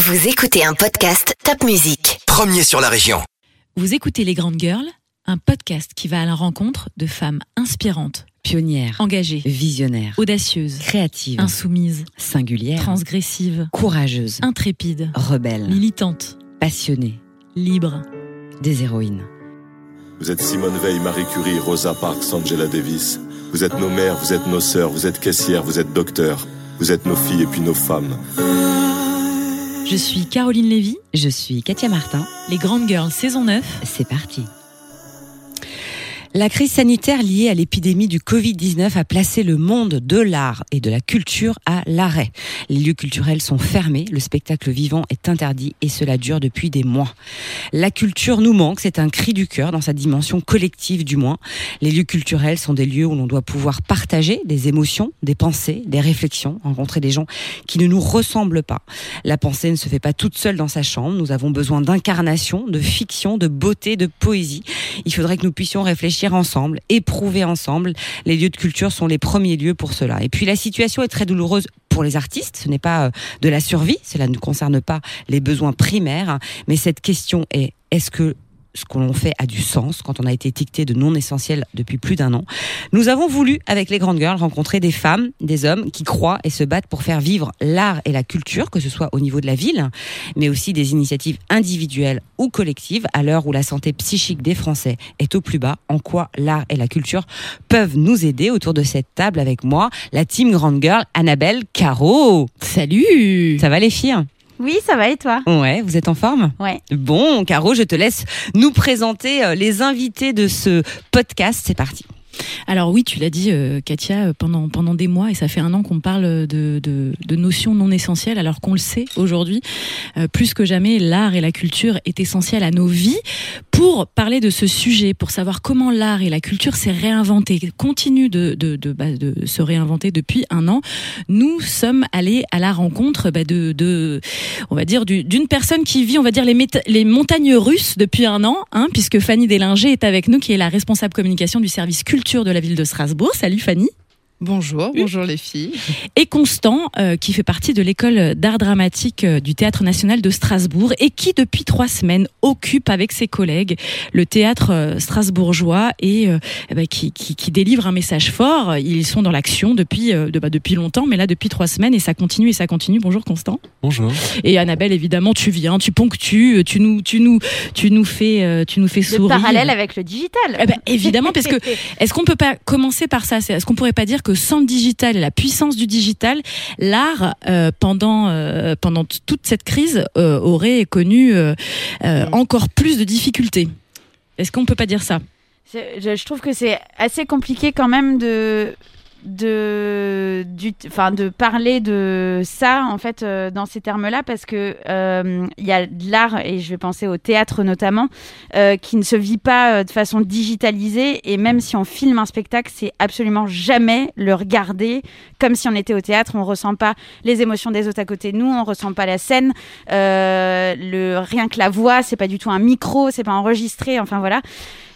Vous écoutez un podcast Top Music. Premier sur la région. Vous écoutez Les Grandes Girls, un podcast qui va à la rencontre de femmes inspirantes, pionnières, engagées, visionnaires, audacieuses, créatives, insoumises, singulières, transgressives, courageuses, intrépides, rebelles, militantes, passionnées, libres, des héroïnes. Vous êtes Simone Veil, Marie Curie, Rosa Parks, Angela Davis. Vous êtes nos mères, vous êtes nos sœurs, vous êtes caissières, vous êtes docteurs, vous êtes nos filles et puis nos femmes. Je suis Caroline Lévy. Je suis Katia Martin. Les Grandes Girls, saison 9. C'est parti. La crise sanitaire liée à l'épidémie du Covid-19 a placé le monde de l'art et de la culture à l'arrêt. Les lieux culturels sont fermés, le spectacle vivant est interdit et cela dure depuis des mois. La culture nous manque, c'est un cri du cœur dans sa dimension collective du moins. Les lieux culturels sont des lieux où l'on doit pouvoir partager des émotions, des pensées, des réflexions, rencontrer des gens qui ne nous ressemblent pas. La pensée ne se fait pas toute seule dans sa chambre, nous avons besoin d'incarnation, de fiction, de beauté, de poésie. Il faudrait que nous puissions réfléchir ensemble, éprouver ensemble. Les lieux de culture sont les premiers lieux pour cela. Et puis la situation est très douloureuse pour les artistes, ce n'est pas de la survie, cela ne concerne pas les besoins primaires, mais cette question est, est-ce que ce qu'on fait a du sens quand on a été étiqueté de non essentiel depuis plus d'un an? Nous avons voulu, avec les Grandes Girls, rencontrer des femmes, des hommes qui croient et se battent pour faire vivre l'art et la culture, que ce soit au niveau de la ville, mais aussi des initiatives individuelles ou collectives, à l'heure où la santé psychique des Français est au plus bas, en quoi l'art et la culture peuvent nous aider. Autour de cette table avec moi, la team Grande Girl, Annabelle Caro. Salut! Ça va les filles? Oui, ça va et toi? Ouais, vous êtes en forme? Ouais. Bon, Caro, je te laisse nous présenter les invités de ce podcast. C'est parti. Alors oui, tu l'as dit, Katia, pendant des mois, et ça fait un an qu'on parle de notions non essentielles, alors qu'on le sait aujourd'hui, plus que jamais, l'art et la culture est essentiel à nos vies. Pour parler de ce sujet, pour savoir comment l'art et la culture s'est réinventé, continue de se réinventer depuis un an, nous sommes allés à la rencontre on va dire, d'une personne qui vit, on va dire, les montagnes russes depuis un an, hein, puisque Fanny Dehlinger est avec nous, qui est la responsable communication du service culture de la ville de Strasbourg. Salut Fanny. Bonjour, bonjour les filles. Et Constant, qui fait partie de l'école d'art dramatique du Théâtre National de Strasbourg et qui, depuis 3 semaines, occupe avec ses collègues le théâtre strasbourgeois et qui délivre un message fort. Ils sont dans l'action depuis longtemps, mais là, depuis 3 semaines, et ça continue. Bonjour Constant. Bonjour. Et Annabelle, évidemment, tu viens, tu ponctues, tu nous fais sourire. Le parallèle avec le digital. Évidemment, parce que, est-ce qu'on peut pas commencer par ça? Est-ce qu'on pourrait pas dire que sans le digital et la puissance du digital, l'art pendant toute cette crise aurait connu encore plus de difficultés. Est-ce qu'on peut pas dire ça? Je trouve que c'est assez compliqué quand même de parler de ça en fait dans ces termes-là, parce que il y a de l'art, et je vais penser au théâtre notamment, qui ne se vit pas de façon digitalisée, et même si on filme un spectacle, c'est absolument jamais le regarder comme si on était au théâtre. On ressent pas les émotions des autres à côté de nous, on ressent pas la scène, rien que la voix, c'est pas du tout un micro, c'est pas enregistré, enfin voilà.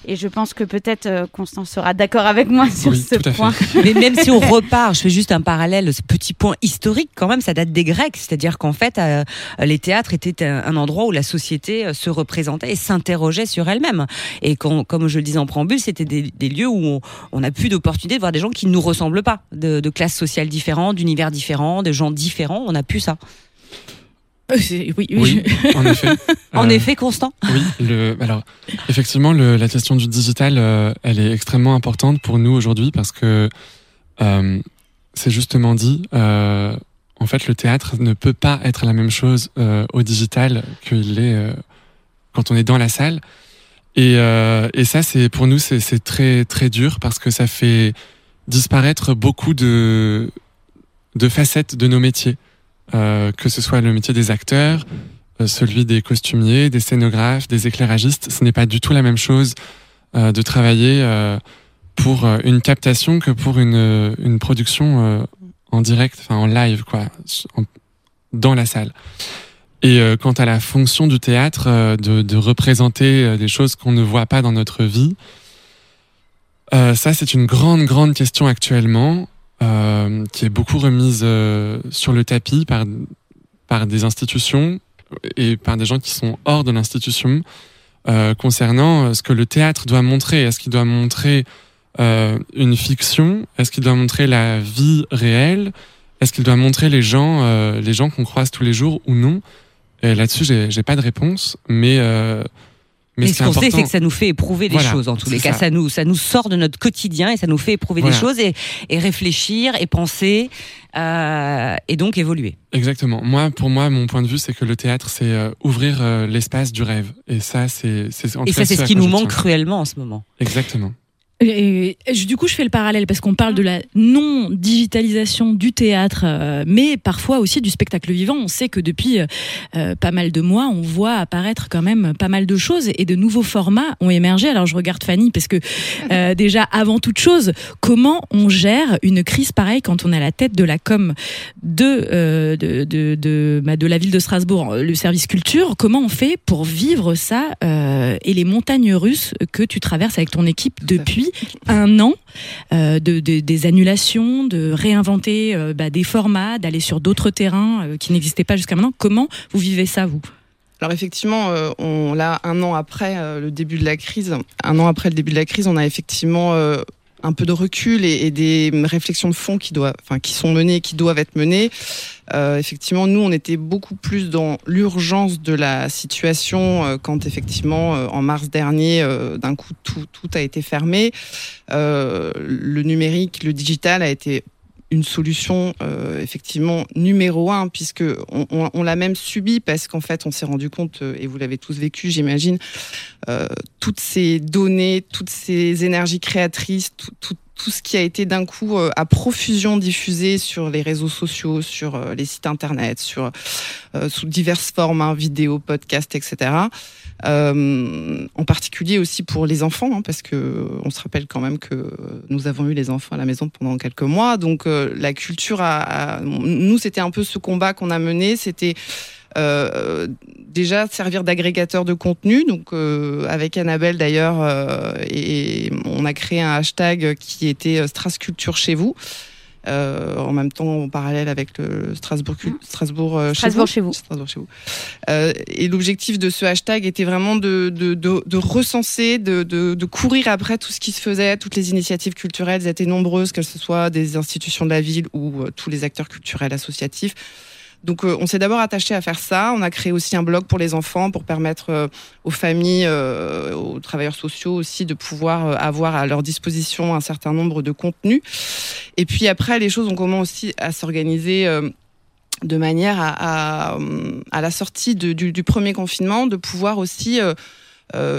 Et je pense que peut-être Constance sera d'accord avec moi sur ce point. Mais même si on repart, je fais juste un parallèle, ce petit point historique quand même, ça date des Grecs. C'est-à-dire qu'en fait, les théâtres étaient un endroit où la société se représentait et s'interrogeait sur elle-même. Et comme je le disais en préambule, c'était des lieux où on a plus d'opportunité de voir des gens qui ne nous ressemblent pas, de classes sociales différentes, d'univers différents, de gens différents. On n'a plus ça. Oui. En effet. Constant. Oui, alors effectivement, la question du digital, elle est extrêmement importante pour nous aujourd'hui, parce que c'est justement dit, en fait, le théâtre ne peut pas être la même chose au digital qu'il l'est quand on est dans la salle. Et ça, c'est pour nous, c'est très très dur, parce que ça fait disparaître beaucoup de facettes de nos métiers. Que ce soit le métier des acteurs, celui des costumiers, des scénographes, des éclairagistes, ce n'est pas du tout la même chose de travailler pour une captation que pour une production en direct, en live, quoi, dans la salle. Et quant à la fonction du théâtre, de représenter des choses qu'on ne voit pas dans notre vie, ça c'est une grande question actuellement. Qui est beaucoup remise sur le tapis par des institutions et par des gens qui sont hors de l'institution concernant ce que le théâtre doit montrer. Est-ce qu'il doit montrer une fiction? Est-ce qu'il doit montrer la vie réelle? Est-ce qu'il doit montrer les gens qu'on croise tous les jours ou non? Et là-dessus, j'ai pas de réponse, mais ce qu'on sait, c'est que ça nous fait éprouver des choses, en tous les cas. Ça nous sort de notre quotidien et ça nous fait éprouver des choses et réfléchir et penser et donc évoluer. Exactement. Pour moi, mon point de vue, c'est que le théâtre, c'est ouvrir l'espace du rêve. Et ça, c'est ce qui nous manque cruellement en ce moment. Exactement. Et du coup, je fais le parallèle parce qu'on parle de la non-digitalisation du théâtre, mais parfois aussi du spectacle vivant. On sait que depuis pas mal de mois, on voit apparaître quand même pas mal de choses et de nouveaux formats ont émergé. Alors, je regarde Fanny parce que déjà, avant toute chose, comment on gère une crise pareille quand on est à la tête de la com de la ville de Strasbourg, le service culture? Comment on fait pour vivre ça et les montagnes russes que tu traverses avec ton équipe depuis un an, des annulations, de réinventer des formats, d'aller sur d'autres terrains qui n'existaient pas jusqu'à maintenant. Comment vous vivez ça, vous ? Alors effectivement, un an après le début de la crise, on a effectivement un peu de recul et des réflexions de fond qui doivent être menées. Effectivement, nous, on était beaucoup plus dans l'urgence de la situation quand, effectivement, en mars dernier, d'un coup, tout a été fermé. Le numérique, le digital a été une solution effectivement numéro un, puisque on l'a même subi, parce qu'en fait on s'est rendu compte, et vous l'avez tous vécu j'imagine, toutes ces données, toutes ces énergies créatrices, tout ce qui a été d'un coup à profusion diffusé sur les réseaux sociaux, sur les sites internet, sous diverses formes, vidéos, podcasts, etc. En particulier aussi pour les enfants, parce que on se rappelle quand même que nous avons eu les enfants à la maison pendant quelques mois. Donc la culture, nous c'était un peu ce combat qu'on a mené, c'était déjà servir d'agrégateur de contenu, donc avec Annabelle d'ailleurs, et on a créé un hashtag qui était Strasculture chez vous, en même temps en parallèle avec le Strasbourg chez vous. Et l'objectif de ce hashtag était vraiment de recenser, de courir après tout ce qui se faisait, toutes les initiatives culturelles. Elles étaient nombreuses, qu'elles ce soit des institutions de la ville ou tous les acteurs culturels associatifs. Donc on s'est d'abord attaché à faire ça. On a créé aussi un blog pour les enfants pour permettre aux familles, aux travailleurs sociaux aussi, de pouvoir avoir à leur disposition un certain nombre de contenus. Et puis après, les choses ont commencé aussi à s'organiser de manière à la sortie du premier confinement, de pouvoir aussi...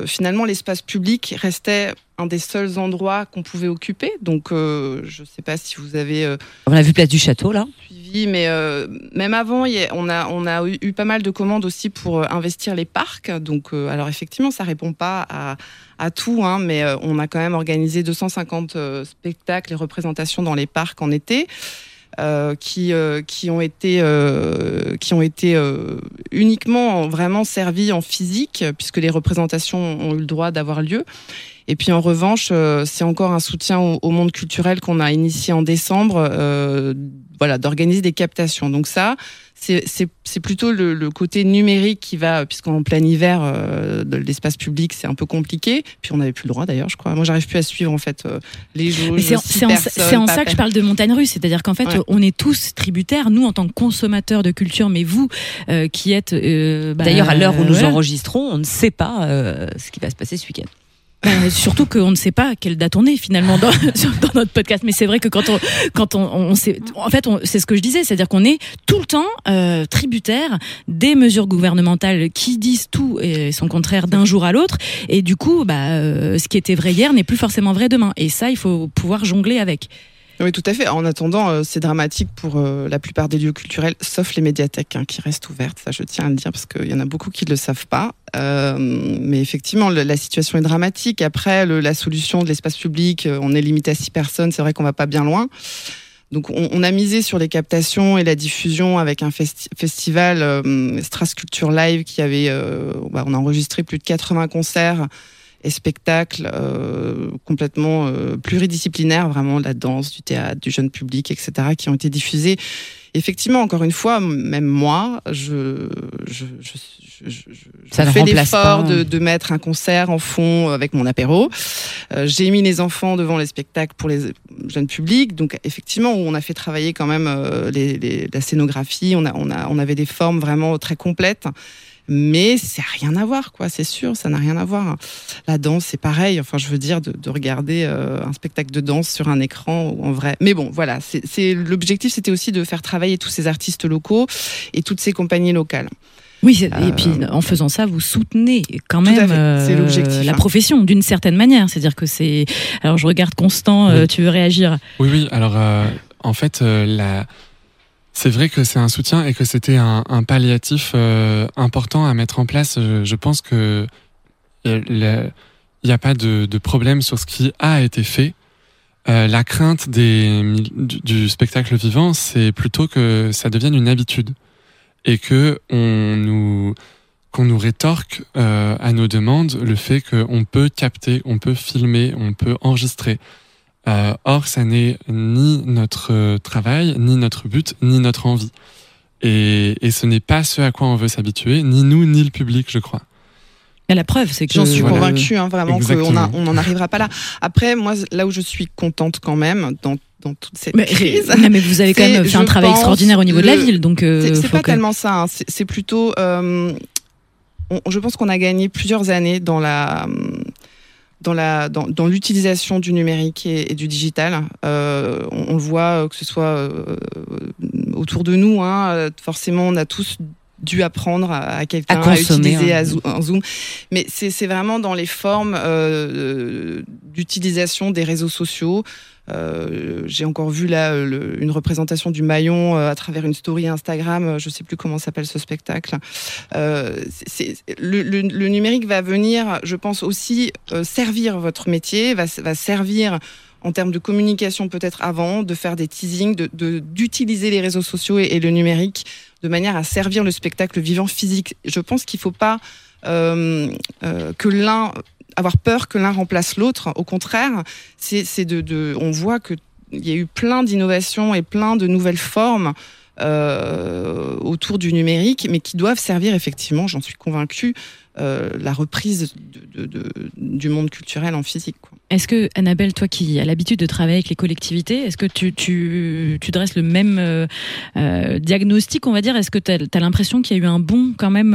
finalement, l'espace public restait un des seuls endroits qu'on pouvait occuper. Donc, je ne sais pas si vous avez... on a vu Place du Château, là. Suivi, mais même avant, on a eu pas mal de commandes aussi pour investir les parcs. Donc, alors effectivement, ça ne répond pas à tout, mais on a quand même organisé 250 spectacles et représentations dans les parcs en été. Qui ont été uniquement vraiment servis en physique, puisque les représentations ont eu le droit d'avoir lieu. Et puis en revanche, c'est encore un soutien au monde culturel qu'on a initié en décembre, d'organiser des captations. Donc ça, c'est plutôt le côté numérique qui va, puisqu'en plein hiver, l'espace public, c'est un peu compliqué. Puis on n'avait plus le droit d'ailleurs, je crois. Moi, j'arrive plus à suivre en fait les jauges. Mais c'est en ça que je parle de montagne russe, c'est-à-dire qu'en fait, on est tous tributaires, nous en tant que consommateurs de culture, mais vous qui êtes d'ailleurs à l'heure où nous enregistrons, on ne sait pas ce qui va se passer ce week-end. Surtout qu'on ne sait pas quelle date on est finalement dans notre podcast, mais c'est vrai que quand on sait, en fait c'est ce que je disais, c'est-à-dire qu'on est tout le temps tributaire des mesures gouvernementales qui disent tout et son contraire d'un jour à l'autre, et du coup ce qui était vrai hier n'est plus forcément vrai demain, et ça il faut pouvoir jongler avec. Oui, tout à fait. En attendant, c'est dramatique pour la plupart des lieux culturels, sauf les médiathèques qui restent ouvertes. Ça, je tiens à le dire, parce qu'il y en a beaucoup qui ne le savent pas. Mais effectivement, la situation est dramatique. Après, la solution de l'espace public, on est limité à 6 personnes. C'est vrai qu'on ne va pas bien loin. Donc, on a misé sur les captations et la diffusion avec un festival Strasculture Live qui avait... on a enregistré plus de 80 concerts et spectacles complètement pluridisciplinaires, vraiment de la danse, du théâtre, du jeune public, etc., qui ont été diffusés effectivement, encore une fois, même moi, je fais l'effort de mettre un concert en fond avec mon apéro. J'ai mis les enfants devant les spectacles pour les jeunes publics. Donc, effectivement, on a fait travailler quand même la scénographie. On avait des formes vraiment très complètes. Mais ça n'a rien à voir, quoi. C'est sûr, ça n'a rien à voir. La danse, c'est pareil. Enfin, je veux dire, de regarder un spectacle de danse sur un écran ou en vrai. Mais bon, voilà. C'est l'objectif, c'était aussi de faire travailler tous ces artistes locaux et toutes ces compagnies locales. Oui, et puis en faisant ça, vous soutenez quand même la profession d'une certaine manière. C'est-à-dire que c'est. Alors, je regarde Constant. Oui. Tu veux réagir ? Oui. Alors, en fait, c'est vrai que c'est un soutien et que c'était un palliatif important à mettre en place. Je pense que il n'y a pas de problème sur ce qui a été fait. La crainte du spectacle vivant, c'est plutôt que ça devienne une habitude et que qu'on nous rétorque à nos demandes le fait qu'on peut capter, on peut filmer, on peut enregistrer. Or, ça n'est ni notre travail, ni notre but, ni notre envie. Et ce n'est pas ce à quoi on veut s'habituer, ni nous, ni le public, je crois. Mais la preuve, c'est que... J'en suis convaincue, vraiment, qu'on n'en arrivera pas là. Après, moi, là où je suis contente quand même, dans toute cette crise... Mais vous avez quand même fait un travail extraordinaire au niveau de la ville, donc... c'est pas tellement ça, hein. C'est plutôt... je pense qu'on a gagné plusieurs années dans l'utilisation du numérique et du digital. On le voit, que ce soit autour de nous, forcément on a tous dû apprendre à quelqu'un à utiliser un Zoom, mais c'est vraiment dans les formes d'utilisation des réseaux sociaux. J'ai encore vu là une représentation du Maillon à travers une story Instagram, je sais plus comment s'appelle ce spectacle. Le numérique va venir, je pense, aussi servir votre métier, va servir en termes de communication peut-être avant, de faire des teasings, d'utiliser les réseaux sociaux et le numérique de manière à servir le spectacle vivant physique. Je pense qu'il ne faut pas avoir peur que l'un remplace l'autre. Au contraire, on voit qu'il y a eu plein d'innovations et plein de nouvelles formes autour du numérique, mais qui doivent servir effectivement, j'en suis convaincue, la reprise du monde culturel en physique, quoi. Est-ce que, Annabelle, toi qui as l'habitude de travailler avec les collectivités, est-ce que tu dresses le même diagnostic, on va dire ? Est-ce que tu as l'impression qu'il y a eu un bond quand même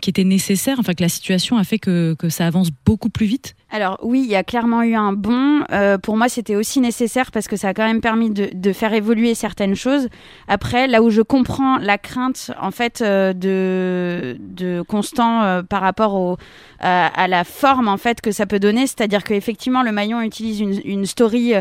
qui était nécessaire, enfin que la situation a fait que ça avance beaucoup plus vite ? Alors oui, il y a clairement eu un bond. Pour moi, c'était aussi nécessaire parce que ça a quand même permis de faire évoluer certaines choses. Après, là où je comprends la crainte en fait de Constant par rapport à la forme en fait que ça peut donner, c'est-à-dire qu'effectivement le Maillon utilise une story,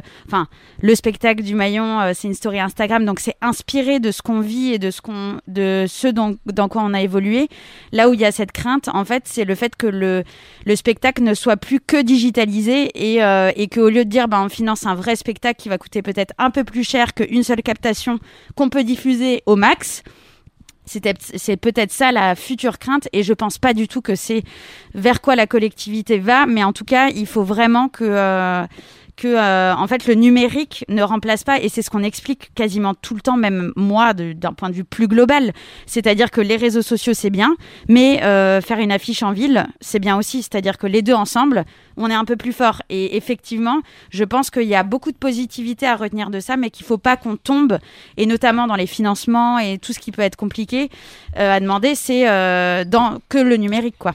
le spectacle du Maillon, c'est une story Instagram, donc c'est inspiré de ce qu'on vit et de ce dans quoi on a évolué. Là où il y a cette crainte, en fait, c'est le fait que le spectacle ne soit plus que digitalisé et qu'au lieu de dire on finance un vrai spectacle qui va coûter peut-être un peu plus cher qu'une seule captation qu'on peut diffuser au max. C'est peut-être ça la future crainte, et je pense pas du tout que c'est vers quoi la collectivité va, mais en tout cas, il faut vraiment que en fait, le numérique ne remplace pas, et c'est ce qu'on explique quasiment tout le temps, même moi, d'un point de vue plus global. C'est-à-dire que les réseaux sociaux, c'est bien, mais faire une affiche en ville, c'est bien aussi. C'est-à-dire que les deux ensemble, on est un peu plus fort. Et effectivement, je pense qu'il y a beaucoup de positivité à retenir de ça, mais qu'il ne faut pas qu'on tombe, et notamment dans les financements et tout ce qui peut être compliqué à demander, c'est que le numérique, quoi.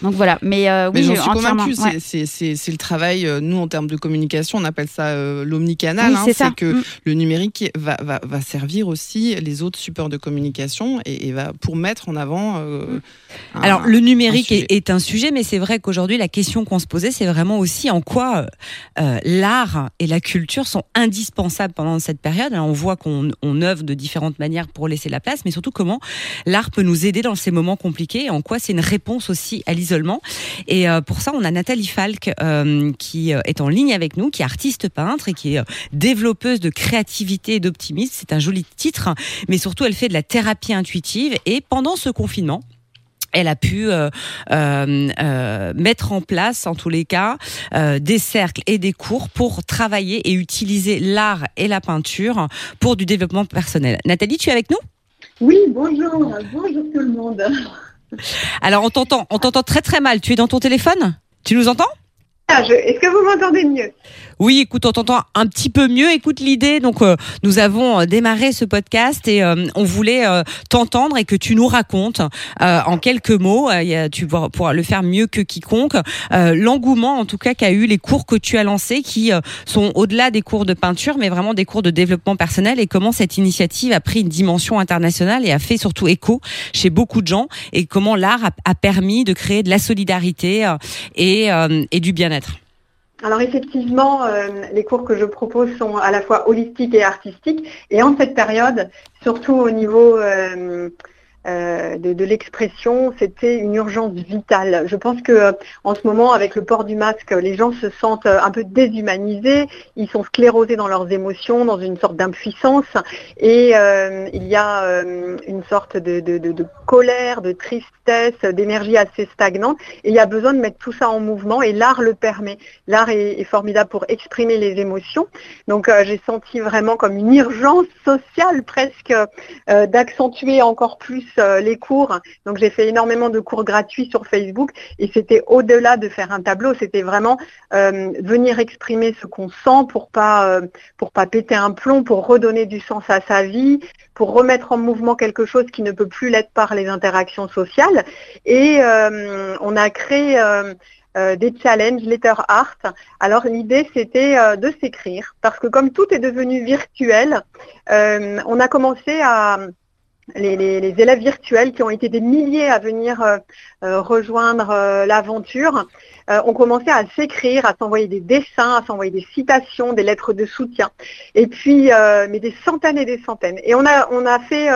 Donc voilà, mais j'en suis convaincue, ouais. C'est le travail, nous en termes de communication on appelle ça l'omnicanal, oui, c'est que le numérique va servir aussi les autres supports de communication et va pour mettre en avant Alors le numérique est un sujet, mais c'est vrai qu'aujourd'hui la question qu'on se posait, c'est vraiment aussi en quoi l'art et la culture sont indispensables pendant cette période. Alors on voit qu'on œuvre de différentes manières pour laisser la place, mais surtout comment l'art peut nous aider dans ces moments compliqués et en quoi c'est une réponse aussi à l'isolement. Et pour ça, on a Nathalie Falk qui est en ligne avec nous, qui est artiste peintre et qui est développeuse de créativité et d'optimisme. C'est un joli titre, mais surtout elle fait de la thérapie intuitive. Et pendant ce confinement, elle a pu mettre en place, en tous les cas, des cercles et des cours pour travailler et utiliser l'art et la peinture pour du développement personnel. Nathalie, tu es avec nous ? Oui, bonjour. Bonjour tout le monde. Alors, on t'entend très très mal. Tu es dans ton téléphone ? Tu nous entends ? Est-ce que vous m'entendez mieux ? Oui, écoute, on t'entend un petit peu mieux. Écoute, l'idée, donc nous avons démarré ce podcast et on voulait t'entendre et que tu nous racontes en quelques mots, tu pourras le faire mieux que quiconque, l'engouement en tout cas qu'a eu les cours que tu as lancés qui sont au-delà des cours de peinture, mais vraiment des cours de développement personnel, et comment cette initiative a pris une dimension internationale et a fait surtout écho chez beaucoup de gens, et comment l'art a permis de créer de la solidarité et du bien-être. Alors effectivement, les cours que je propose sont à la fois holistiques et artistiques. Et en cette période, surtout au niveau de l'expression, c'était une urgence vitale. Je pense qu'en ce moment, avec le port du masque, les gens se sentent un peu déshumanisés. Ils sont sclérosés dans leurs émotions, dans une sorte d'impuissance. Et il y a une sorte de colère, de tristesse, d'énergie assez stagnante. Et il y a besoin de mettre tout ça en mouvement, et l'art le permet. L'art est formidable pour exprimer les émotions. Donc j'ai senti vraiment comme une urgence sociale presque d'accentuer encore plus les cours. Donc j'ai fait énormément de cours gratuits sur Facebook, et c'était au-delà de faire un tableau, c'était vraiment venir exprimer ce qu'on sent pour pas péter un plomb, pour redonner du sens à sa vie, pour remettre en mouvement quelque chose qui ne peut plus l'être par les interactions sociales. Et on a créé des challenges letter art. Alors l'idée, c'était de s'écrire, parce que comme tout est devenu virtuel, on a commencé à... Les élèves virtuels, qui ont été des milliers à venir rejoindre l'aventure, ont commencé à s'écrire, à s'envoyer des dessins, à s'envoyer des citations, des lettres de soutien, et puis mais des centaines et des centaines. Et on a fait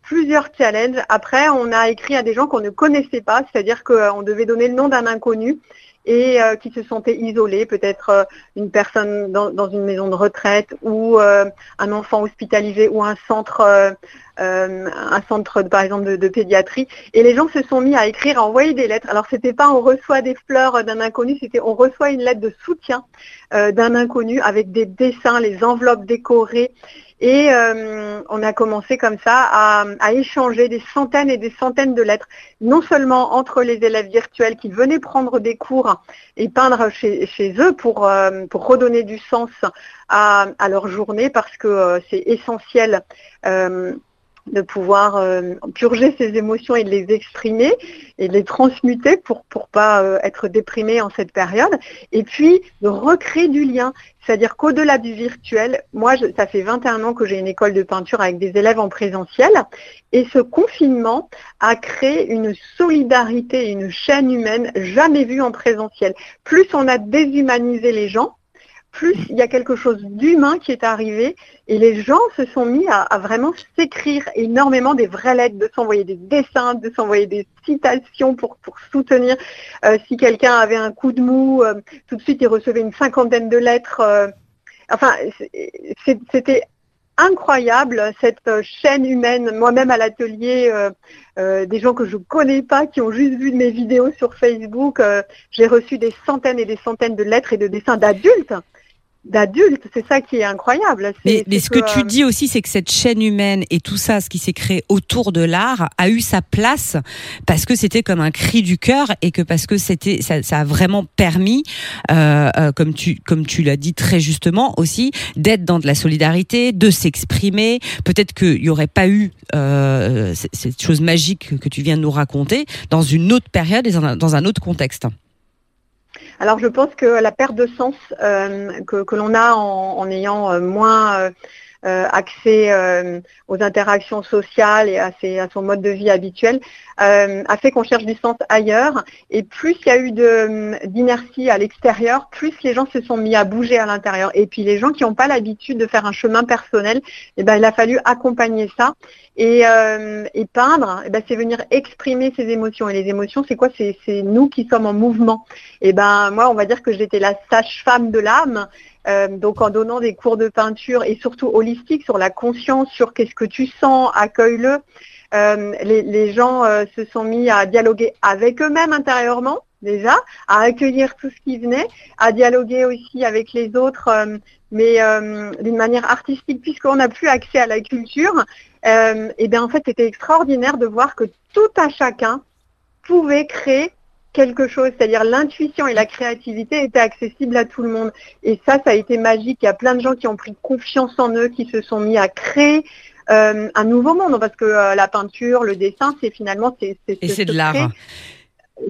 plusieurs challenges. Après, on a écrit à des gens qu'on ne connaissait pas, c'est-à-dire qu'on devait donner le nom d'un inconnu et qui se sentaient isolés, peut-être une personne dans une maison de retraite, ou un enfant hospitalisé, ou un centre par exemple de pédiatrie. Et les gens se sont mis à écrire, à envoyer des lettres. Alors c'était pas on reçoit des fleurs d'un inconnu, c'était on reçoit une lettre de soutien d'un inconnu, avec des dessins, les enveloppes décorées. Et on a commencé comme ça à échanger des centaines et des centaines de lettres, non seulement entre les élèves virtuels qui venaient prendre des cours et peindre chez eux pour redonner du sens à leur journée, parce que c'est essentiel de pouvoir purger ses émotions et de les exprimer et de les transmuter pour pas être déprimé en cette période, et puis de recréer du lien. C'est-à-dire qu'au-delà du virtuel, moi, ça fait 21 ans que j'ai une école de peinture avec des élèves en présentiel, et ce confinement a créé une solidarité, une chaîne humaine jamais vue en présentiel. Plus on a déshumanisé les gens, plus il y a quelque chose d'humain qui est arrivé, et les gens se sont mis à vraiment s'écrire énormément, des vraies lettres, de s'envoyer des dessins, de s'envoyer des citations pour soutenir. Si quelqu'un avait un coup de mou, tout de suite il recevait une cinquantaine de lettres. Enfin, c'était incroyable, cette chaîne humaine. Moi-même à l'atelier, des gens que je ne connais pas, qui ont juste vu mes vidéos sur Facebook, j'ai reçu des centaines et des centaines de lettres et de dessins d'adultes, c'est ça qui est incroyable. Mais ce que tu dis aussi, c'est que cette chaîne humaine et tout ça, ce qui s'est créé autour de l'art, a eu sa place parce que c'était comme un cri du cœur, et que parce que c'était, ça a vraiment permis, comme tu l'as dit très justement aussi, d'être dans de la solidarité, de s'exprimer. Peut-être qu'il n'y aurait pas eu cette chose magique que tu viens de nous raconter dans une autre période et dans un autre contexte. Alors je pense que la perte de sens que l'on a en ayant moins accès aux interactions sociales et à son mode de vie habituel a fait qu'on cherche du sens ailleurs. Et plus il y a eu d'inertie à l'extérieur, plus les gens se sont mis à bouger à l'intérieur. Et puis les gens qui n'ont pas l'habitude de faire un chemin personnel, eh ben, il a fallu accompagner ça. Et peindre, et ben, c'est venir exprimer ses émotions. Et les émotions, c'est quoi ? C'est nous qui sommes en mouvement. Et ben moi, on va dire que j'étais la sage-femme de l'âme. Donc en donnant des cours de peinture, et surtout holistique, sur la conscience, sur qu'est-ce que tu sens, accueille-le. Les gens se sont mis à dialoguer avec eux-mêmes intérieurement, déjà, à accueillir tout ce qui venait, à dialoguer aussi avec les autres, mais d'une manière artistique, puisqu'on n'a plus accès à la culture. Et bien en fait, c'était extraordinaire de voir que tout à chacun pouvait créer quelque chose, c'est-à-dire l'intuition et la créativité étaient accessibles à tout le monde. Et ça, ça a été magique. Il y a plein de gens qui ont pris confiance en eux, qui se sont mis à créer un nouveau monde, parce que la peinture, le dessin, c'est finalement... Et c'est de l'art.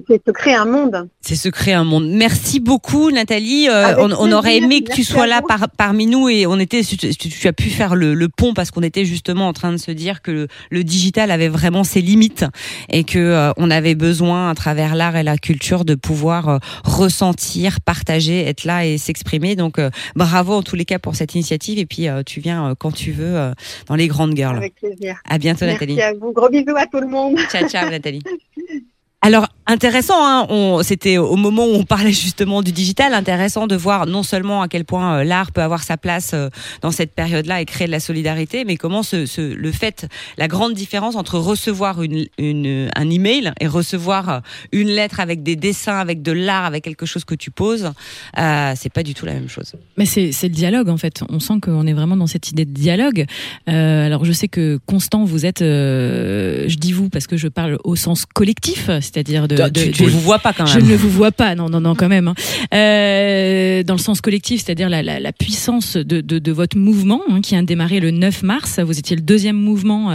C'est se créer un monde. C'est se créer un monde. Merci beaucoup, Nathalie. On aurait aimé que tu sois là parmi nous, et on était, tu as pu faire le pont, parce qu'on était justement en train de se dire que le digital avait vraiment ses limites, et que on avait besoin, à travers l'art et la culture, de pouvoir ressentir, partager, être là et s'exprimer. Donc bravo en tous les cas pour cette initiative, et puis tu viens quand tu veux dans Les Grandes Girls. Avec plaisir. À bientôt, Nathalie. Merci à vous. Gros bisous à tout le monde. Ciao, ciao, Nathalie. Alors, intéressant, hein, c'était au moment où on parlait justement du digital, intéressant de voir non seulement à quel point l'art peut avoir sa place dans cette période-là et créer de la solidarité, mais comment la grande différence entre recevoir un email et recevoir une lettre avec des dessins, avec de l'art, avec quelque chose que tu poses, c'est pas du tout la même chose. Mais c'est le dialogue, en fait. On sent qu'on est vraiment dans cette idée de dialogue. Alors, je sais que Constant, vous êtes, je dis vous parce que je parle au sens collectif, c'est-à-dire je ne vous vois pas quand même. Je ne vous vois pas, non, quand même. Hein. Dans le sens collectif, c'est-à-dire la puissance de votre mouvement, hein, qui a démarré le 9 mars. Vous étiez le deuxième mouvement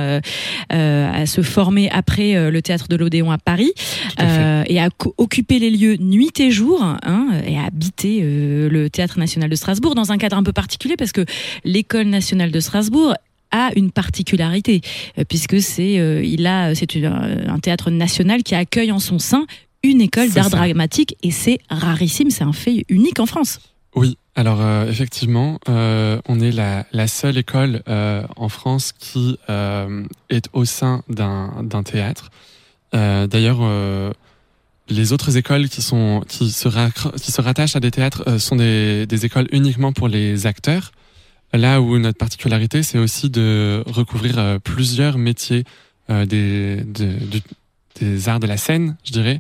à se former après le Théâtre de l'Odéon à Paris, et à occuper les lieux nuit et jour, hein, et à habiter le Théâtre National de Strasbourg dans un cadre un peu particulier, parce que l'École Nationale de Strasbourg a une particularité, puisque c'est un théâtre national qui accueille en son sein une école d'art dramatique, et c'est rarissime, c'est un fait unique en France. Oui, alors effectivement, on est la seule école en France qui est au sein d'un théâtre. D'ailleurs, les autres écoles qui se rattachent à des théâtres sont des écoles uniquement pour les acteurs. Là où notre particularité, c'est aussi de recouvrir plusieurs métiers des arts de la scène, je dirais.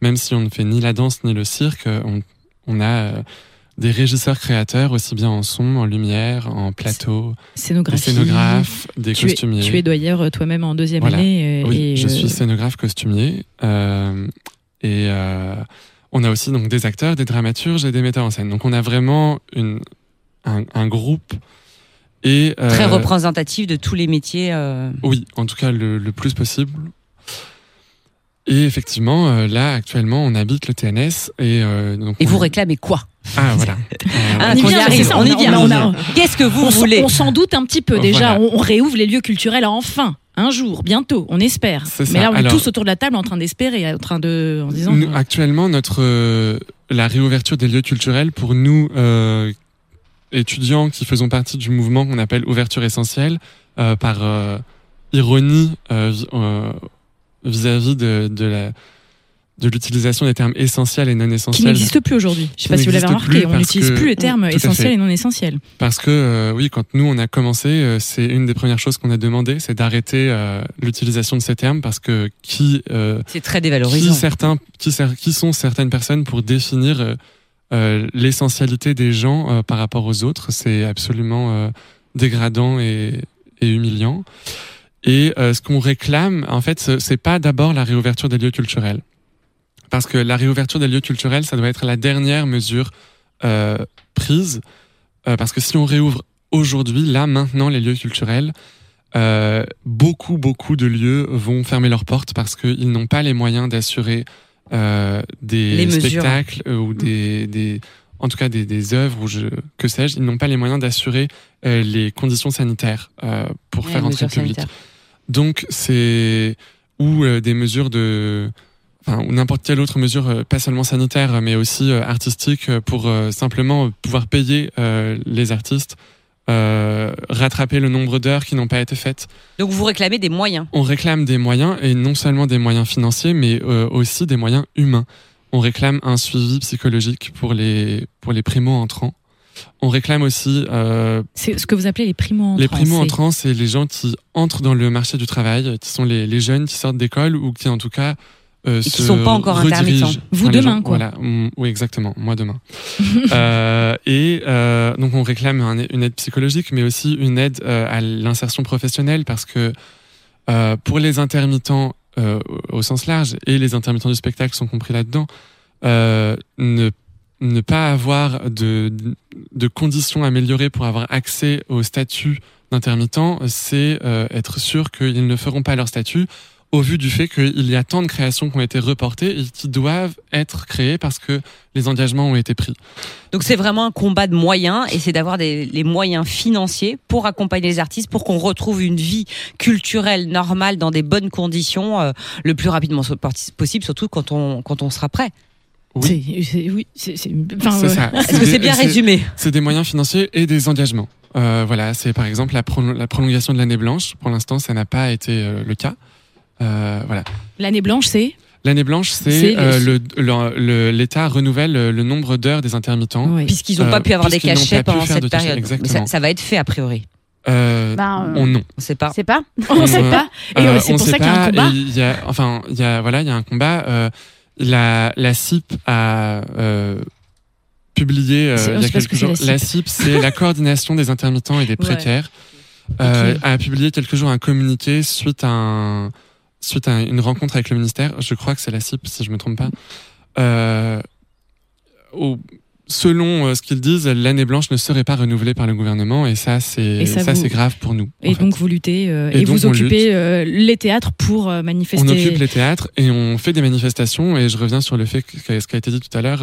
Même si on ne fait ni la danse ni le cirque, on a des régisseurs créateurs, aussi bien en son, en lumière, en plateau, des scénographes, des costumiers. Tu es d'ailleurs toi-même en deuxième année. Oui, je suis scénographe costumier. On a aussi donc des acteurs, des dramaturges et des metteurs en scène. Donc on a vraiment un groupe et très représentatif de tous les métiers. Oui, en tout cas le plus possible. Et effectivement, là actuellement, on habite le TNS et donc. Et vous réclamez quoi ? Ah voilà. On y vient. Qu'est-ce que vous voulez ? On s'en doute un petit peu déjà. Voilà. On réouvre les lieux culturels enfin. Un jour, bientôt, on espère. Mais là, on est tous autour de la table en train d'espérer, en disant. Nous, actuellement, la réouverture des lieux culturels pour nous. Étudiants qui faisons partie du mouvement qu'on appelle ouverture essentielle, par ironie vis-à-vis de l'utilisation des termes essentiels et non essentiels, qui n'existe plus aujourd'hui. Je ne sais pas si vous l'avez remarqué, on n'utilise plus les termes essentiels et non essentiels. Parce que oui, quand nous on a commencé, c'est une des premières choses qu'on a demandé, c'est d'arrêter l'utilisation de ces termes, parce que c'est très dévalorisant. Qui sont certaines personnes pour définir l'essentialité des gens par rapport aux autres, c'est absolument dégradant et humiliant. Et ce qu'on réclame, en fait, c'est pas d'abord la réouverture des lieux culturels, parce que la réouverture des lieux culturels, ça doit être la dernière mesure prise, parce que si on réouvre aujourd'hui, là, maintenant, les lieux culturels, beaucoup de lieux vont fermer leurs portes parce qu'ils n'ont pas les moyens d'assurer des spectacles ou en tout cas des œuvres, ou que sais-je, ils n'ont pas les moyens d'assurer les conditions sanitaires pour faire entrer le public. Donc des mesures ou n'importe quelle autre mesure, pas seulement sanitaire, mais aussi artistique, pour simplement pouvoir payer les artistes, rattraper le nombre d'heures qui n'ont pas été faites. Donc vous réclamez des moyens. On réclame des moyens, et non seulement des moyens financiers, mais aussi des moyens humains. On réclame un suivi psychologique pour les primo-entrants, On réclame aussi... c'est ce que vous appelez les primo-entrants. Les primo-entrants, c'est les gens qui entrent dans le marché du travail, qui sont les jeunes qui sortent d'école ou qui, en tout cas... qui ne sont pas encore intermittents. Vous, demain, gens, quoi. Voilà, oui, exactement. Moi, demain. Donc, on réclame une aide psychologique, mais aussi une aide à l'insertion professionnelle, parce que pour les intermittents au sens large, et les intermittents du spectacle sont compris là-dedans, ne pas avoir de conditions améliorées pour avoir accès au statut d'intermittent, c'est être sûr qu'ils ne feront pas leur statut, au vu du fait qu'il y a tant de créations qui ont été reportées et qui doivent être créées parce que les engagements ont été pris. Donc c'est vraiment un combat de moyens, et c'est d'avoir les moyens financiers pour accompagner les artistes, pour qu'on retrouve une vie culturelle normale dans des bonnes conditions, le plus rapidement possible, surtout quand on sera prêt. Oui, c'est ça. Est-ce que c'est bien résumé ? C'est des moyens financiers et des engagements. Voilà, c'est par exemple la prolongation de l'année blanche. Pour l'instant, ça n'a pas été le cas. Voilà. L'année blanche, c'est ? L'année blanche, c'est l'État renouvelle le nombre d'heures des intermittents. Oui. Puisqu'ils n'ont pas pu avoir des cachets pendant cette période. Mais ça va être fait, a priori. Non. On sait pas. On sait pas. Et c'est pour ça qu'il y a un combat. Il y a un combat. La CIP a publié il y a quelques jours. La CIP, c'est la coordination des intermittents et des précaires. A publié quelques jours un communiqué suite à une rencontre avec le ministère. Je crois que c'est la CIP, si je me trompe pas. Selon ce qu'ils disent, l'année blanche ne serait pas renouvelée par le gouvernement, et c'est grave pour nous. Et donc vous luttez et vous occupez les théâtres pour manifester. On occupe les théâtres et on fait des manifestations, et je reviens sur le fait que ce qui a été dit tout à l'heure,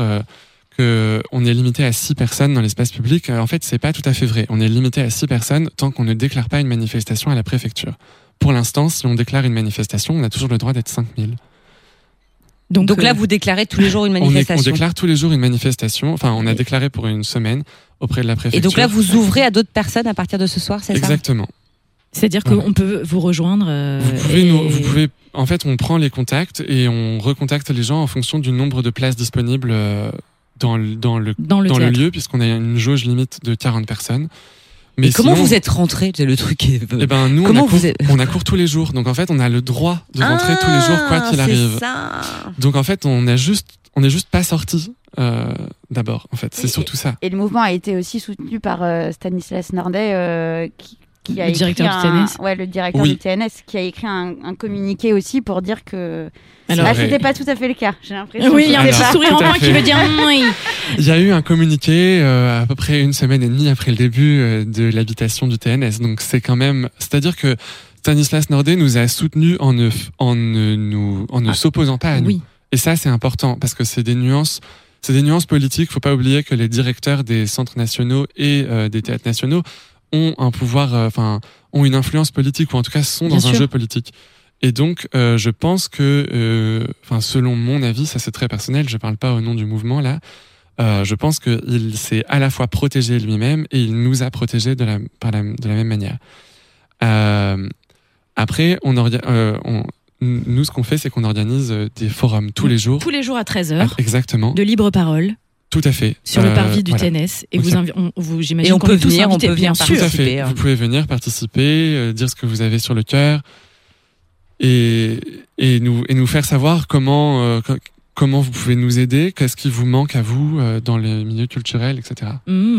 qu'on est limité à 6 personnes dans l'espace public. En fait, c'est pas tout à fait vrai. On est limité à 6 personnes tant qu'on ne déclare pas une manifestation à la préfecture. Pour l'instant, si on déclare une manifestation, on a toujours le droit d'être 5000. Donc là, vous déclarez tous les jours une manifestation. On déclare tous les jours une manifestation. Enfin, on a déclaré pour une semaine auprès de la préfecture. Et donc là, vous ouvrez à d'autres personnes à partir de ce soir, c'est ça ? Exactement. C'est-à-dire qu'on peut vous rejoindre. En fait, on prend les contacts et on recontacte les gens en fonction du nombre de places disponibles dans le lieu, puisqu'on a une jauge limite de 40 personnes. Mais comment vous êtes rentrés ? C'est le truc. Nous, on a cours tous les jours. Donc en fait, on a le droit de rentrer tous les jours, quoi qu'il arrive. Ça. Donc en fait, on n'est juste pas sortis d'abord. En fait, c'est surtout ça. Et le mouvement a été aussi soutenu par Stanislas Nordey, qui a le directeur du TNS, qui a écrit un communiqué aussi pour dire que. Alors, c'était pas tout à fait le cas, j'ai l'impression. Oui, il y a un petit sourire en moi qui veut dire oui. Il y a eu un communiqué à peu près une semaine et demie après le début de l'habitation du TNS. Donc c'est quand même, c'est-à-dire que Stanislas Nordey nous a soutenus en ne s'opposant pas à nous. Oui. Et ça, c'est important parce que c'est des nuances politiques. Faut pas oublier que les directeurs des centres nationaux et des théâtres nationaux ont un pouvoir, ont une influence politique, ou en tout cas sont dans un jeu politique. Et donc, je pense que, selon mon avis, ça c'est très personnel, je parle pas au nom du mouvement là, je pense qu'il s'est à la fois protégé lui-même et il nous a protégés de la même manière. Après, nous ce qu'on fait, c'est qu'on organise des forums tous les jours à 13h. Exactement. De libre parole. Tout à fait. Sur le parvis du TNS. Et j'imagine qu'on peut tous inviter, bien sûr. Tout à fait. Vous pouvez venir participer, dire ce que vous avez sur le cœur. Et nous faire savoir comment vous pouvez nous aider, qu'est-ce qui vous manque à vous dans les milieux culturels, etc.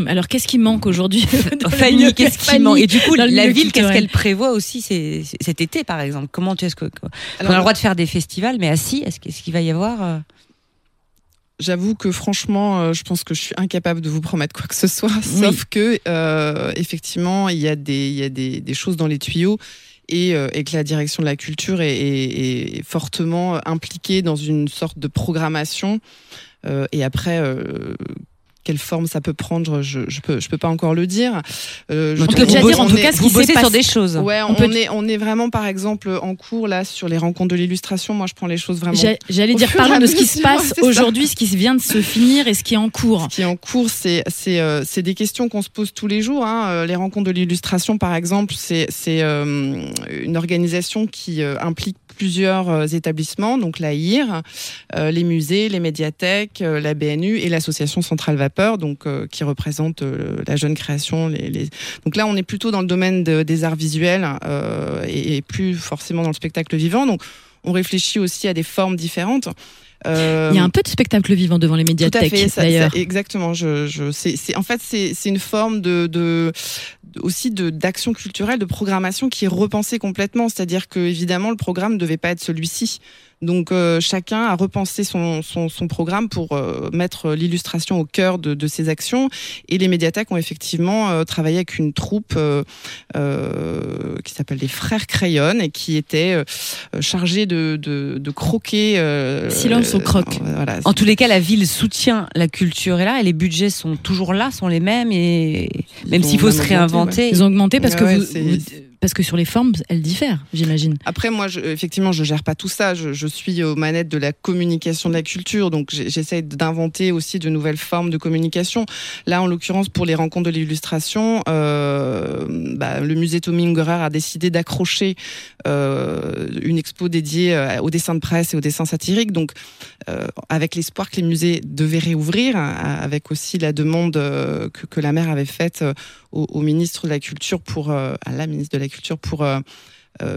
Alors qu'est-ce qui manque aujourd'hui, Fanny, qu'est-ce qui manque ? Et du coup, la ville, qu'est-ce qu'elle prévoit aussi cet été, par exemple ? Comment est-ce que on a le droit de faire des festivals, mais assis, est-ce qu'il va y avoir J'avoue que franchement, je pense que je suis incapable de vous promettre quoi que ce soit, sauf que effectivement, il y a des choses dans les tuyaux. Et que la direction de la culture est fortement impliquée dans une sorte de programmation. Et après, quelle forme ça peut prendre, je peux pas encore le dire. On peut déjà dire en tout cas ce qui s'est passé sur des choses. Ouais, on est vraiment par exemple en cours là sur les rencontres de l'illustration. Moi, je prends les choses vraiment. J'allais dire parlons de ce qui se passe aujourd'hui, ce qui vient de se finir et ce qui est en cours. Ce qui est en cours, c'est des questions qu'on se pose tous les jours. Hein. Les rencontres de l'illustration, par exemple, c'est une organisation qui implique plusieurs établissements, donc la IR, les musées, les médiathèques, la BNU et l'association Centrale Vapeur, donc qui représente la jeune création. Donc là, on est plutôt dans le domaine des arts visuels et plus forcément dans le spectacle vivant. Donc, on réfléchit aussi à des formes différentes. Il y a un peu de spectacle vivant devant les médiathèques, tout à fait, d'ailleurs. Ça, exactement. En fait, c'est une forme de d'action culturelle, de programmation qui est repensée complètement. C'est-à-dire que, évidemment, le programme ne devait pas être celui-ci. Donc, chacun a repensé son programme pour mettre l'illustration au cœur de ses actions. Et les médiathèques ont effectivement travaillé avec une troupe qui s'appelle les Frères Crayon et qui était chargée de croquer. Silence au croc. Voilà, en tous les cas, la ville soutient la culture. Et là, et les budgets sont toujours là, sont les mêmes. Et même s'il faut se réinventer, ouais. Ils ont augmenté parce que parce que sur les formes, elles diffèrent, j'imagine. Après, moi, effectivement, je ne gère pas tout ça. Je suis aux manettes de la communication de la culture. Donc, j'essaie d'inventer aussi de nouvelles formes de communication. Là, en l'occurrence, pour les rencontres de l'illustration, le musée Tomi Ungerer a décidé d'accrocher une expo dédiée au dessin de presse et au dessin satirique. Donc, avec l'espoir que les musées devaient réouvrir, avec aussi la demande que la maire avait faite au ministre de la Culture à la ministre de la Culture pour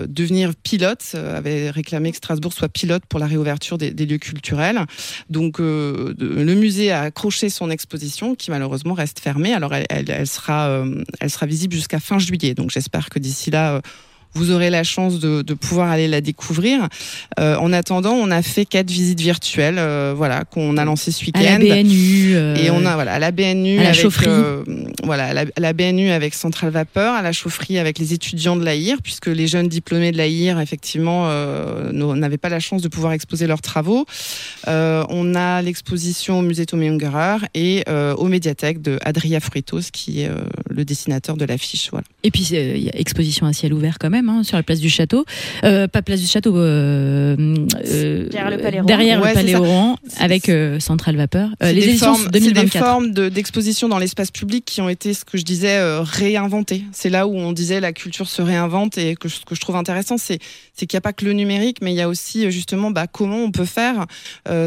devenir pilote, avait réclamé que Strasbourg soit pilote pour la réouverture des lieux culturels. Donc le musée a accroché son exposition qui malheureusement reste fermée. Alors elle sera visible jusqu'à fin juillet. Donc j'espère que d'ici là vous aurez la chance de pouvoir aller la découvrir. En attendant, on a fait 4 visites virtuelles, qu'on a lancées ce week-end. À la BNU. Et on a, à la BNU. À la chaufferie. À la BNU avec Centrale Vapeur, à la chaufferie avec les étudiants de l'AIR, puisque les jeunes diplômés de l'AIR, effectivement, n'avaient pas la chance de pouvoir exposer leurs travaux. On a l'exposition au musée Tomi Ungerer et aux médiathèques de Adria Fruitos, qui est le dessinateur de l'affiche. Voilà. Et puis, il y a exposition à ciel ouvert quand même. Sur la place du Château, pas place du Château, derrière le Palais Rohan, avec Centrale Vapeur. Les éditions 2024. C'est des formes d'exposition dans l'espace public qui ont été, ce que je disais, réinventées. C'est là où on disait la culture se réinvente, et ce que je trouve intéressant, c'est qu'il n'y a pas que le numérique, mais il y a aussi justement comment on peut faire.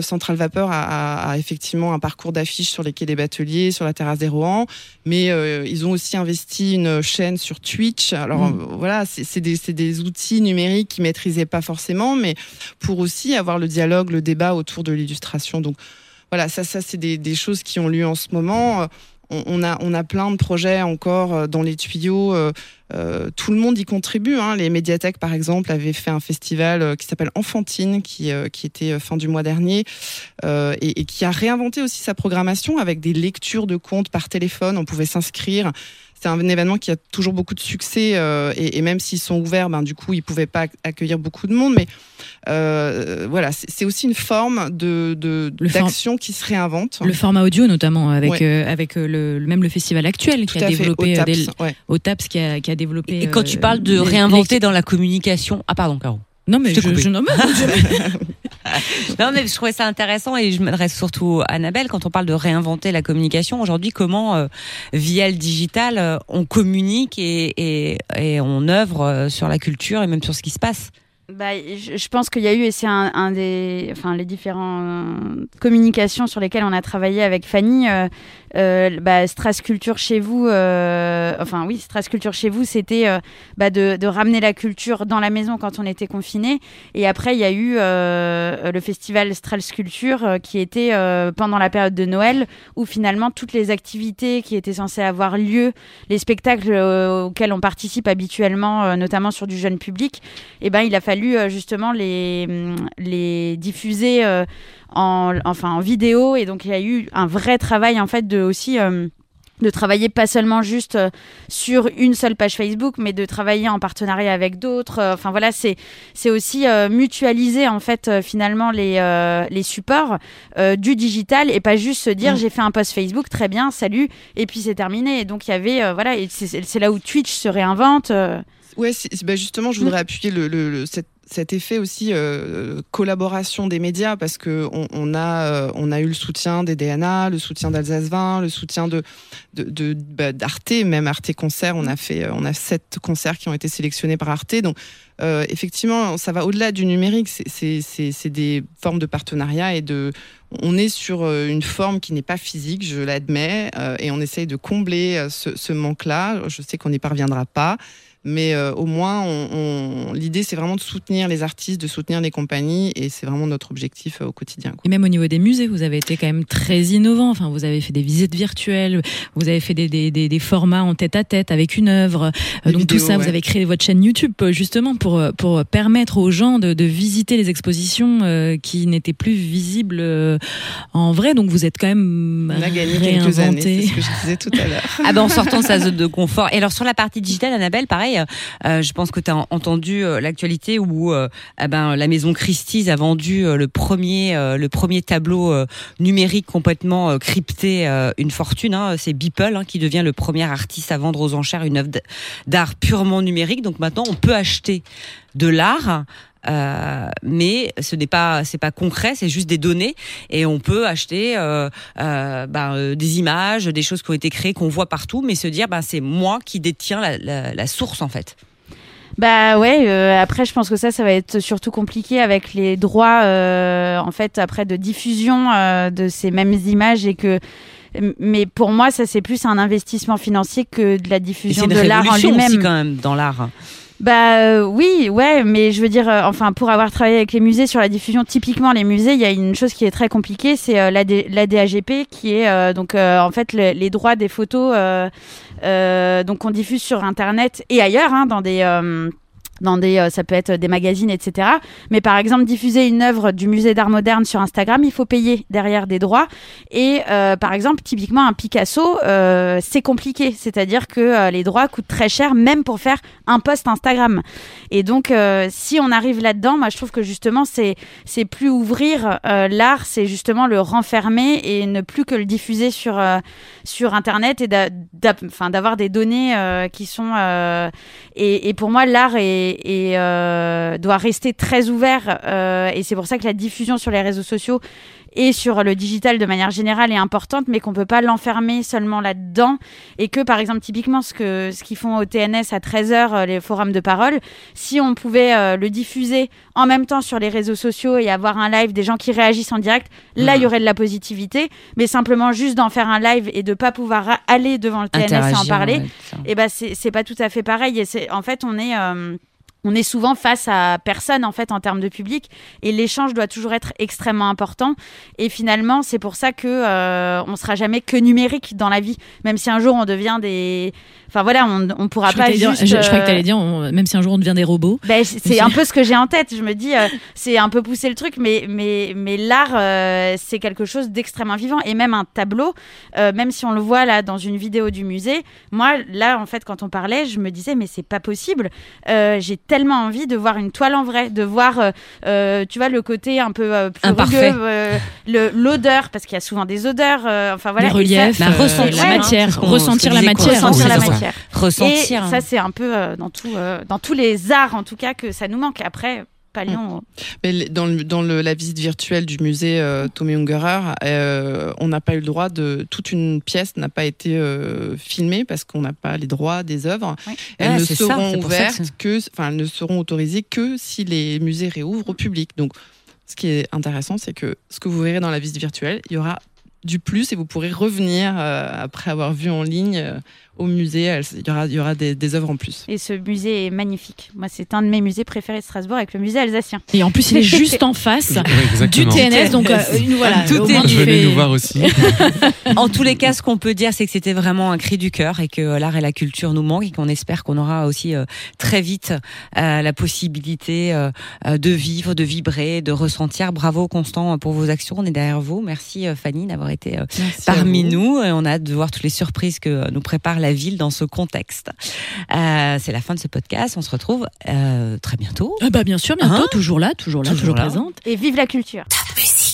Centrale Vapeur a effectivement un parcours d'affiches sur les quais des Bateliers, sur la terrasse des Rohan, mais ils ont aussi investi une chaîne sur Twitch. Alors voilà, c'est des outils numériques qu'ils ne maîtrisaient pas forcément, mais pour aussi avoir le dialogue, le débat autour de l'illustration. Donc voilà, ça c'est des choses qui ont lieu en ce moment. On a plein de projets encore dans les tuyaux. Tout le monde y contribue. Les médiathèques, par exemple, avaient fait un festival qui s'appelle Enfantine, qui était fin du mois dernier, et qui a réinventé aussi sa programmation avec des lectures de contes par téléphone. On pouvait s'inscrire. C'est un événement qui a toujours beaucoup de succès, et même s'ils sont ouverts, du coup, ils ne pouvaient pas accueillir beaucoup de monde. Mais voilà, c'est aussi une forme d'action qui se réinvente. Le format audio, notamment, avec le festival actuel qui a développé au TAPS, qui a développé. Et quand tu parles de réinventer dans la communication. Ah, pardon, Caro. Non, mais je nomme. Non, mais je trouvais ça intéressant, et je m'adresse surtout à Annabelle. Quand on parle de réinventer la communication aujourd'hui, comment via le digital on communique et on œuvre sur la culture et même sur ce qui se passe? Je pense qu'il y a eu, et c'est les différentes communications sur lesquelles on a travaillé avec Fanny. Strass Culture chez vous, Strass Culture chez vous, c'était de ramener la culture dans la maison quand on était confinés. Et après, il y a eu le festival Strass Culture qui était pendant la période de Noël, où finalement toutes les activités qui étaient censées avoir lieu, les spectacles auxquels on participe habituellement, notamment sur du jeune public, il a fallu justement les diffuser en vidéo. Et donc il y a eu un vrai travail en fait de travailler pas seulement juste sur une seule page Facebook, mais de travailler en partenariat avec d'autres. C'est aussi mutualiser en fait finalement les supports du digital, et pas juste se dire j'ai fait un post Facebook, très bien, salut, et puis c'est terminé. Et donc il y avait et c'est là où Twitch se réinvente. Ouais, justement, je voudrais appuyer cette cet effet aussi collaboration des médias, parce que on a eu le soutien des DNA, le soutien d'Alsace 20, le soutien d'Arte, même Arte Concert. On a 7 concerts qui ont été sélectionnés par Arte. Donc effectivement, ça va au-delà du numérique. C'est des formes de partenariat et de. On est sur une forme qui n'est pas physique, je l'admets, et on essaye de combler ce manque-là. Je sais qu'on n'y parviendra pas, mais au moins, l'idée, c'est vraiment de soutenir les artistes, de soutenir les compagnies, et c'est vraiment notre objectif au quotidien. Et même au niveau des musées, vous avez été quand même très innovant. Enfin, vous avez fait des visites virtuelles, vous avez fait des formats en tête-à-tête avec une œuvre. Donc vidéos, tout ça, ouais. Vous avez créé votre chaîne YouTube, justement, pour permettre aux gens de visiter les expositions qui n'étaient plus visibles en vrai. Donc vous êtes quand même réinventé. On a gagné quelques années, c'est ce que je disais tout à l'heure. Ah ben, en sortant de sa zone de confort. Et alors, sur la partie digitale, Annabelle, pareil, je pense que tu as entendu l'actualité où la maison Christie's a vendu le premier tableau numérique complètement crypté, une fortune. Hein, c'est Beeple qui devient le premier artiste à vendre aux enchères une œuvre d'art purement numérique. Donc maintenant, on peut acheter de l'art. Mais c'est pas concret, c'est juste des données, et on peut acheter des images, des choses qui ont été créées, qu'on voit partout, mais se dire c'est moi qui détiens la source en fait. Bah ouais, après je pense que ça va être surtout compliqué avec les droits en fait après de diffusion de ces mêmes images, mais pour moi ça c'est plus un investissement financier que de la diffusion de l'art en lui-même. C'est une révolution aussi quand même dans l'art. Oui, ouais, mais je veux dire, pour avoir travaillé avec les musées sur la diffusion, typiquement les musées, il y a une chose qui est très compliquée, c'est l'ADAGP, qui est les droits des photos qu'on diffuse sur Internet et ailleurs, hein, dans des ça peut être des magazines, etc. Mais par exemple, diffuser une œuvre du musée d'art moderne sur Instagram, il faut payer derrière des droits. Et par exemple, typiquement un Picasso, c'est compliqué. C'est-à-dire que les droits coûtent très cher, même pour faire un post Instagram. Et donc, si on arrive là-dedans, moi je trouve que justement, c'est plus ouvrir l'art, c'est justement le renfermer et ne plus que le diffuser sur Internet et d'avoir des données qui sont... Et pour moi, l'art et doit rester très ouvert et c'est pour ça que la diffusion sur les réseaux sociaux et sur le digital de manière générale est importante, mais qu'on peut pas l'enfermer seulement là-dedans, et que par exemple typiquement ce qu'ils font au TNS à 13h, les forums de parole, si on pouvait le diffuser en même temps sur les réseaux sociaux et avoir un live des gens qui réagissent en direct, là il y aurait de la positivité, mais simplement juste d'en faire un live et de pas pouvoir aller devant le TNS et en parler, et c'est pas tout à fait pareil, et c'est en fait on est souvent face à personne en fait en termes de public, et l'échange doit toujours être extrêmement important, et finalement c'est pour ça que on sera jamais que numérique dans la vie, même si un jour on devient des... on pourra je pas juste... Je crois que t'allais dire, même si un jour on devient des robots. C'est un peu ce que j'ai en tête, je me dis c'est un peu pousser le truc, mais l'art c'est quelque chose d'extrêmement vivant, et même un tableau, même si on le voit là dans une vidéo du musée, moi là en fait quand on parlait, je me disais mais c'est pas possible, j'ai tellement envie de voir une toile en vrai, de voir tu vois le côté un peu plus rugueux, l'odeur, parce qu'il y a souvent des odeurs, les reliefs, ça, ressentir la matière. Et ça c'est un peu dans tous les arts en tout cas que ça nous manque. Après Mais dans la visite virtuelle du musée Tomi Ungerer, on n'a pas eu le droit de... Toute une pièce n'a pas été filmée parce qu'on n'a pas les droits des œuvres. Oui. Elles ne seront ouvertes elles ne seront autorisées que si les musées réouvrent au public. Donc, ce qui est intéressant, c'est que ce que vous verrez dans la visite virtuelle, il y aura du plus et vous pourrez revenir après avoir vu en ligne... Au musée, il y aura des œuvres en plus. Et ce musée est magnifique. Moi, c'est un de mes musées préférés de Strasbourg, avec le musée alsacien. Et en plus, il est juste en face du TNS. Donc, venez nous voir aussi. En tous les cas, ce qu'on peut dire, c'est que c'était vraiment un cri du cœur, et que l'art et la culture nous manquent, et qu'on espère qu'on aura aussi très vite la possibilité de vivre, de vibrer, de ressentir. Bravo, Constant, pour vos actions. On est derrière vous. Merci, Fanny, d'avoir été parmi nous. Et on a hâte de voir toutes les surprises que nous prépare la ville dans ce contexte. C'est la fin de ce podcast. On se retrouve très bientôt. Bien sûr, bientôt. Toujours là, toujours présente. Et vive la culture. Top musique.